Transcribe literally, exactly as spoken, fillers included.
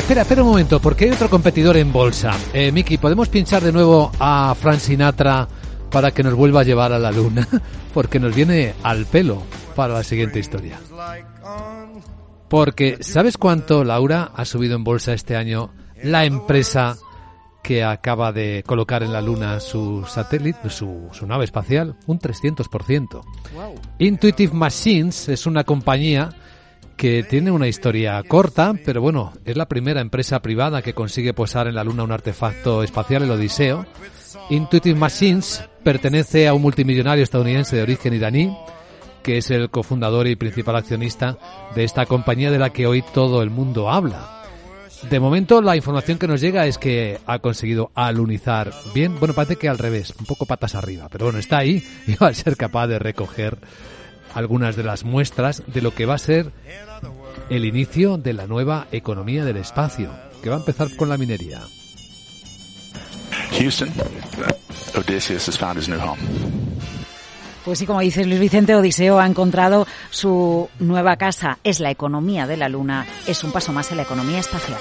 Espera, espera un momento, porque hay otro competidor en bolsa. Eh, Miki, ¿podemos pinchar de nuevo a Frank Sinatra para que nos vuelva a llevar a la luna? Porque nos viene al pelo para la siguiente historia. Porque, ¿sabes cuánto, Laura, ha subido en bolsa este año la empresa que acaba de colocar en la luna su satélite, su, su nave espacial? Un trescientos por ciento. Intuitive Machines es una compañía que tiene una historia corta, pero bueno, es la primera empresa privada que consigue posar en la luna un artefacto espacial, el Odiseo. Intuitive Machines pertenece a un multimillonario estadounidense de origen iraní, que es el cofundador y principal accionista de esta compañía de la que hoy todo el mundo habla. De momento, la información que nos llega es que ha conseguido alunizar bien. Bueno, parece que al revés, un poco patas arriba, pero bueno, está ahí y va a ser capaz de recoger algunas de las muestras de lo que va a ser el inicio de la nueva economía del espacio, que va a empezar con la minería. Houston, Odysseus has found his new home. Pues sí, como dices, Luis Vicente, Odiseo ha encontrado su nueva casa. Es la economía de la luna. Es un paso más en la economía espacial.